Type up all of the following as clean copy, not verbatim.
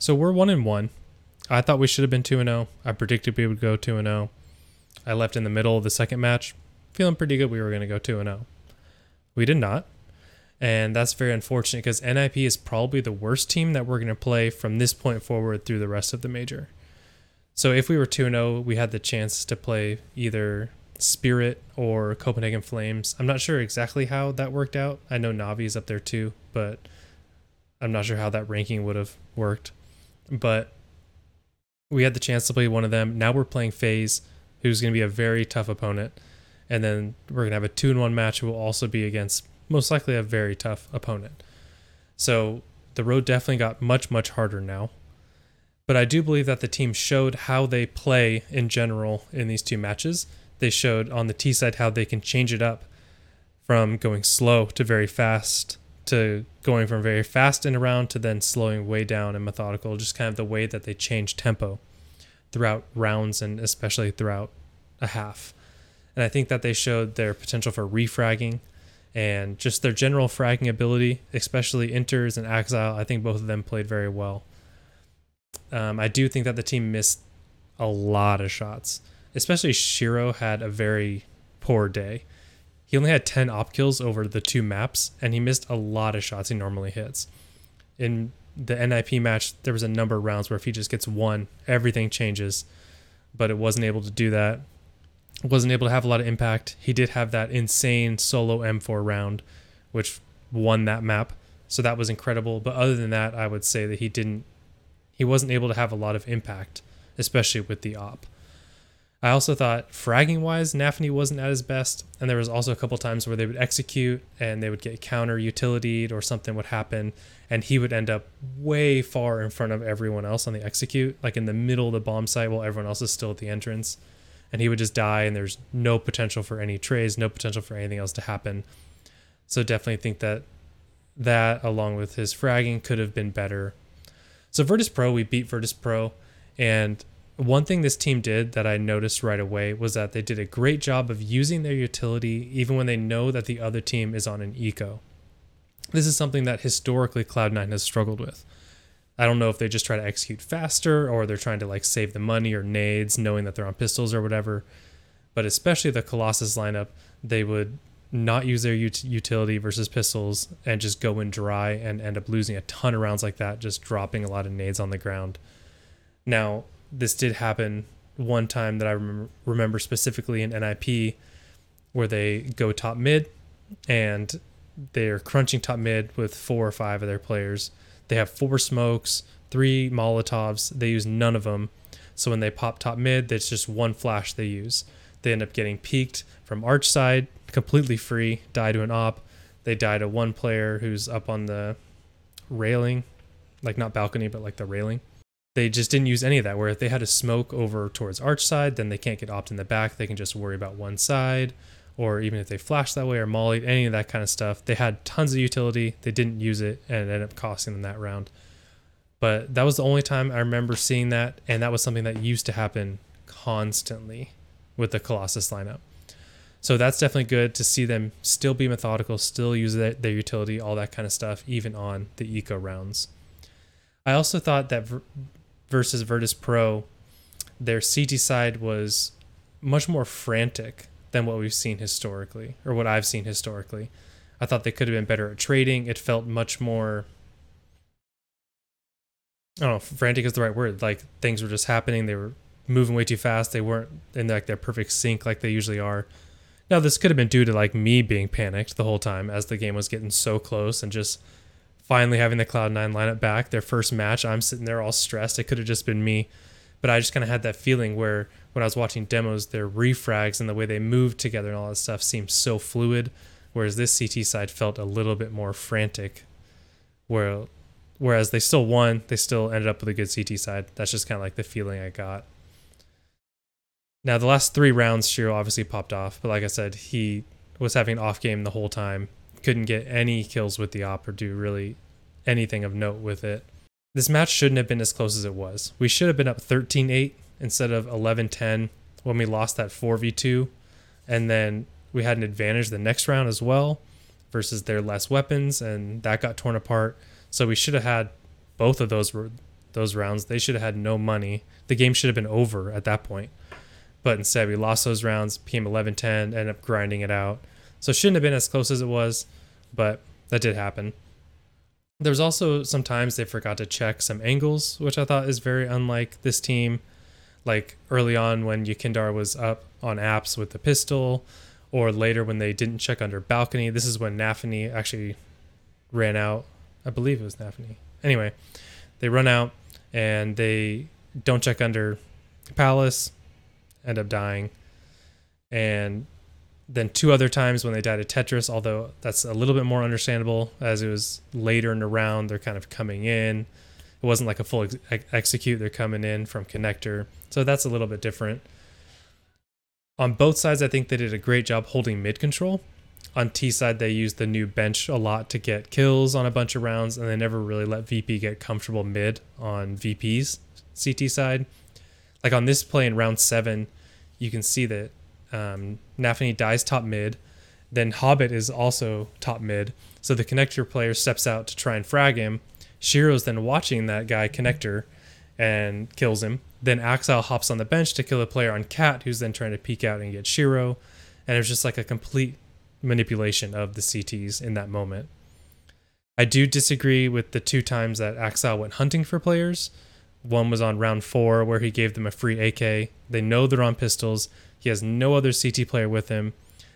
So we're 1-1. I thought we should have been 2-0. I predicted we would go 2-0. I left in the middle of the second match, feeling pretty good we were going to go 2-0. We did not. And that's very unfortunate because NIP is probably the worst team that we're going to play from this point forward through the rest of the major. So if we were 2-0, we had the chance to play either Spirit or Copenhagen Flames. I'm not sure exactly how that worked out. I know Navi is up there too, but I'm not sure how that ranking would have worked. But we had the chance to play one of them. Now we're playing FaZe, who's going to be a very tough opponent. And then we're going to have a 2-1 match who will also be against most likely a very tough opponent. So the road definitely got much, much harder now. But I do believe that the team showed how they play in general in these two matches. They showed on the T side how they can change it up from going slow to very fast to going from very fast and around to then slowing way down and methodical, just kind of the way that they change tempo throughout rounds and especially throughout a half. And I think that they showed their potential for refragging and just their general fragging ability, especially Interz and Ax1Le. I think both of them played very well. I do think that the team missed a lot of shots. Especially Shiro had a very poor day. He only had 10 op kills over the two maps, and he missed a lot of shots he normally hits. In the NIP match, there was a number of rounds where if he just gets one, everything changes, but it wasn't able to do that. Wasn't able to have a lot of impact. He did have that insane solo M4 round, which won that map, so that was incredible. But other than that, I would say that he wasn't able to have a lot of impact, especially with the op. I also thought fragging-wise, Naphany wasn't at his best, and there was also a couple times where they would execute and they would get counter-utilitied or something would happen, and he would end up way far in front of everyone else on the execute, like in the middle of the bomb site while everyone else is still at the entrance, and he would just die, and there's no potential for any trades, no potential for anything else to happen. So definitely think that along with his fragging could have been better. So Virtus Pro, we beat Virtus Pro, and one thing this team did that I noticed right away was that they did a great job of using their utility even when they know that the other team is on an eco. This is something that historically Cloud9 has struggled with. I don't know if they just try to execute faster or they're trying to like save the money or nades knowing that they're on pistols or whatever. But especially the Colossus lineup, they would not use their utility versus pistols and just go in dry and end up losing a ton of rounds like that, just dropping a lot of nades on the ground. Now, this did happen one time that I remember specifically in NIP where they go top mid and they're crunching top mid with 4 or 5 of their players. They have 4 smokes, 3 Molotovs. They use none of them. So when they pop top mid, that's just one flash they use. They end up getting peeked from arch side, completely free, die to an op. They die to one player who's up on the railing, like not balcony, but like the railing. They just didn't use any of that, where if they had a smoke over towards arch side, then they can't get opped in the back. They can just worry about one side, or even if they flash that way or molly, any of that kind of stuff. They had tons of utility. They didn't use it, and it ended up costing them that round. But that was the only time I remember seeing that, and that was something that used to happen constantly with the Colossus lineup. So that's definitely good to see them still be methodical, still use their utility, all that kind of stuff, even on the eco rounds. I also thought that versus Virtus Pro, their CT side was much more frantic than what we've seen historically, or what I've seen historically. I thought they could have been better at trading. It felt much more, I don't know, frantic is the right word. Like things were just happening. They were moving way too fast. They weren't in like their perfect sync like they usually are. Now this could have been due to like me being panicked the whole time as the game was getting so close and just finally having the Cloud9 lineup back, their first match, I'm sitting there all stressed. It could have just been me. But I just kind of had that feeling where when I was watching demos, their refrags and the way they moved together and all that stuff seemed so fluid, whereas this CT side felt a little bit more frantic. Whereas they still won, they still ended up with a good CT side. That's just kind of like the feeling I got. Now, the last 3 rounds, Shiro obviously popped off. But like I said, he was having an off game the whole time. Couldn't get any kills with the op or do really anything of note with it. This match shouldn't have been as close as it was. We should have been up 13-8 instead of 11-10 when we lost that 4v2. And then we had an advantage the next round as well versus their less weapons, and that got torn apart. So we should have had both of those those rounds. They should have had no money. The game should have been over at that point. But instead, we lost those rounds, became 11-10, ended up grinding it out. So it shouldn't have been as close as it was, but that did happen. There was also sometimes they forgot to check some angles, which I thought is very unlike this team. Like early on when Yekindar was up on apps with the pistol, or later when they didn't check under balcony. This is when Naphany actually ran out. I believe it was Naphany. Anyway, they run out and they don't check under Palace, end up dying. And then two other times when they died at Tetris, although that's a little bit more understandable as it was later in the round. They're kind of coming in. It wasn't like a full execute. They're coming in from connector. So that's a little bit different. On both sides, I think they did a great job holding mid control. On T side, they used the new bench a lot to get kills on a bunch of rounds, and they never really let VP get comfortable mid on VP's CT side. Like on this play in round 7, you can see that Naphany dies top mid, then Hobbit is also top mid. So the connector player steps out to try and frag him. Shiro's then watching that guy connector and kills him. Then Ax1Le hops on the bench to kill a player on Cat, who's then trying to peek out and get Shiro. And it was just like a complete manipulation of the CTs in that moment. I do disagree with the two times that Ax1Le went hunting for players. One was on round 4 where he gave them a free AK. They know they're on pistols. He has no other CT player with him.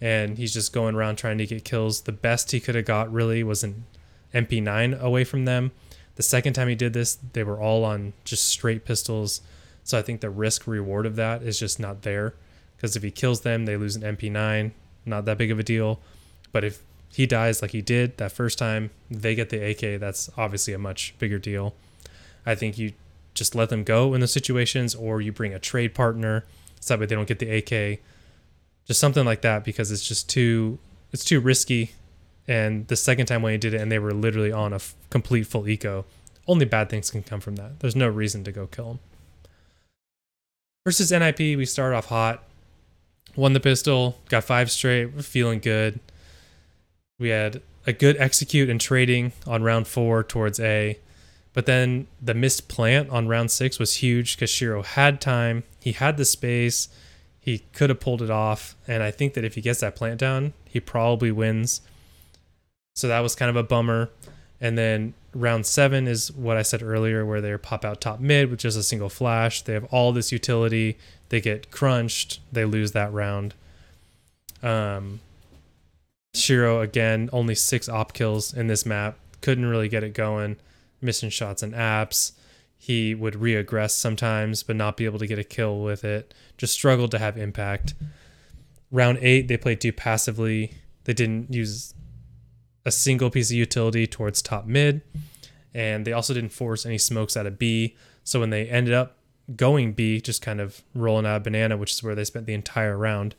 And he's just going around trying to get kills. The best he could have got really was an MP9 away from them. The second time he did this, they were all on just straight pistols. So I think the risk reward of that is just not there, because if he kills them, they lose an MP9, not that big of a deal. But if he dies like he did that first time, they get the AK. That's obviously a much bigger deal. I think you just let them go in those situations, or you bring a trade partner so that way they don't get the AK, just something like that, because it's just too risky. And the second time when he did it, and they were literally on a complete full eco, only bad things can come from that. There's no reason to go kill him. Versus NIP, we start off hot. Won the pistol, got 5 straight, we're feeling good. We had a good execute and trading on round 4 towards A. But then the missed plant on round 6 was huge, because Shiro had time. He had the space. He could have pulled it off. And I think that if he gets that plant down, he probably wins. So that was kind of a bummer. And then round 7 is what I said earlier, where they pop out top mid with just a single flash. They have all this utility. They get crunched. They lose that round. Shiro, again, only 6 op kills in this map. Couldn't really get it going. Missing shots and apps. He would reaggress sometimes, but not be able to get a kill with it. Just struggled to have impact. Round 8, they played too passively. They didn't use a single piece of utility towards top mid, and they also didn't force any smokes out of B. So when they ended up going B, just kind of rolling out a banana, which is where they spent the entire round,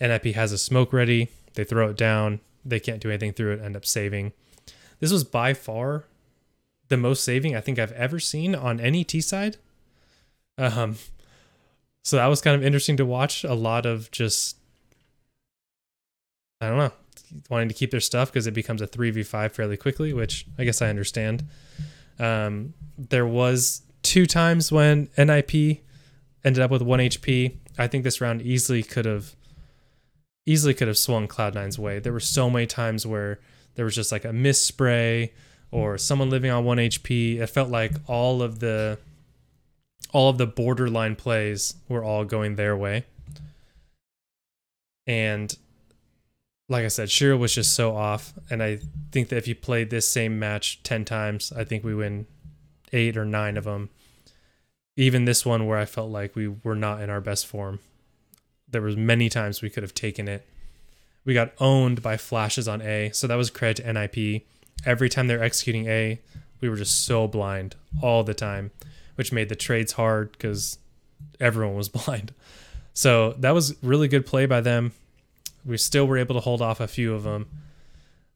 NIP has a smoke ready. They throw it down. They can't do anything through it, end up saving. This was by far the most saving I think I've ever seen on any T side. So that was kind of interesting to watch. A lot of just, I don't know, wanting to keep their stuff because it becomes a 3v5 fairly quickly, which I guess I understand. There was 2 times when NIP ended up with 1 HP. I think this round easily could have swung Cloud9's way. There were so many times where there was just like a miss spray or someone living on 1 HP. It felt like all of the borderline plays were all going their way. And like I said, Shiro was just so off, and I think that if you played this same match 10 times, I think we win 8 or 9 of them. Even this one where I felt like we were not in our best form. There was many times we could have taken it. We got owned by flashes on A, so that was credit to NIP. Every time they're executing A, we were just so blind all the time, which made the trades hard because everyone was blind. So that was really good play by them. We still were able to hold off a few of them,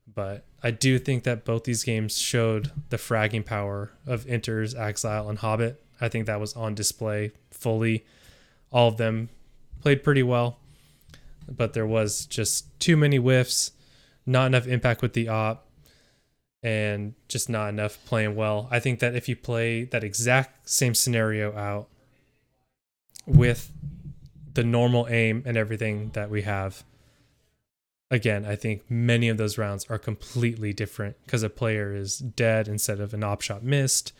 but I do think that both these games showed the fragging power of Interz, Ax1Le, and Hobbit. I think that was on display fully. All of them played pretty well, but there was just too many whiffs, not enough impact with the op, and just not enough playing well. I think that if you play that exact same scenario out with the normal aim and everything that we have, again, I think many of those rounds are completely different because a player is dead instead of an op shot missed,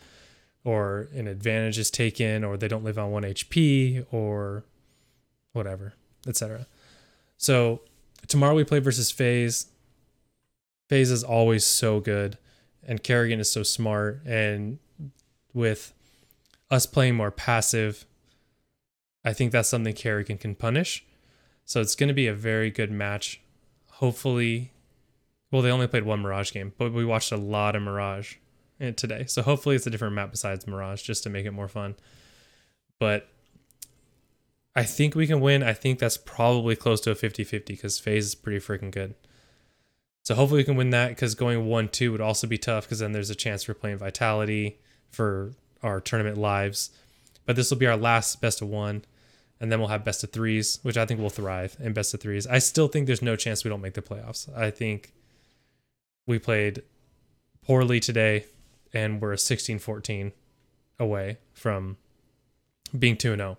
or an advantage is taken, or they don't live on 1 HP, or whatever, etc. So tomorrow we play versus FaZe. FaZe is always so good, and Kerrigan is so smart, and with us playing more passive, I think that's something Kerrigan can punish. So it's going to be a very good match. Hopefully, well, they only played one Mirage game, but we watched a lot of Mirage today. So hopefully it's a different map besides Mirage just to make it more fun. But I think we can win. I think that's probably close to a 50-50 because FaZe is pretty freaking good. So hopefully we can win that, because going 1-2 would also be tough, because then there's a chance for playing Vitality for our tournament lives. But this will be our last best of one, and then we'll have best of threes, which I think will thrive in best of threes. I still think there's no chance we don't make the playoffs. I think we played poorly today, and we're 16-14 away from being 2-0.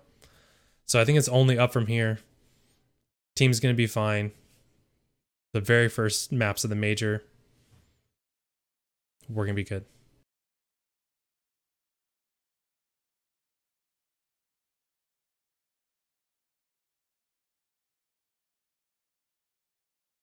So I think it's only up from here. Team's going to be fine. The very first maps of the major, we're going to be good.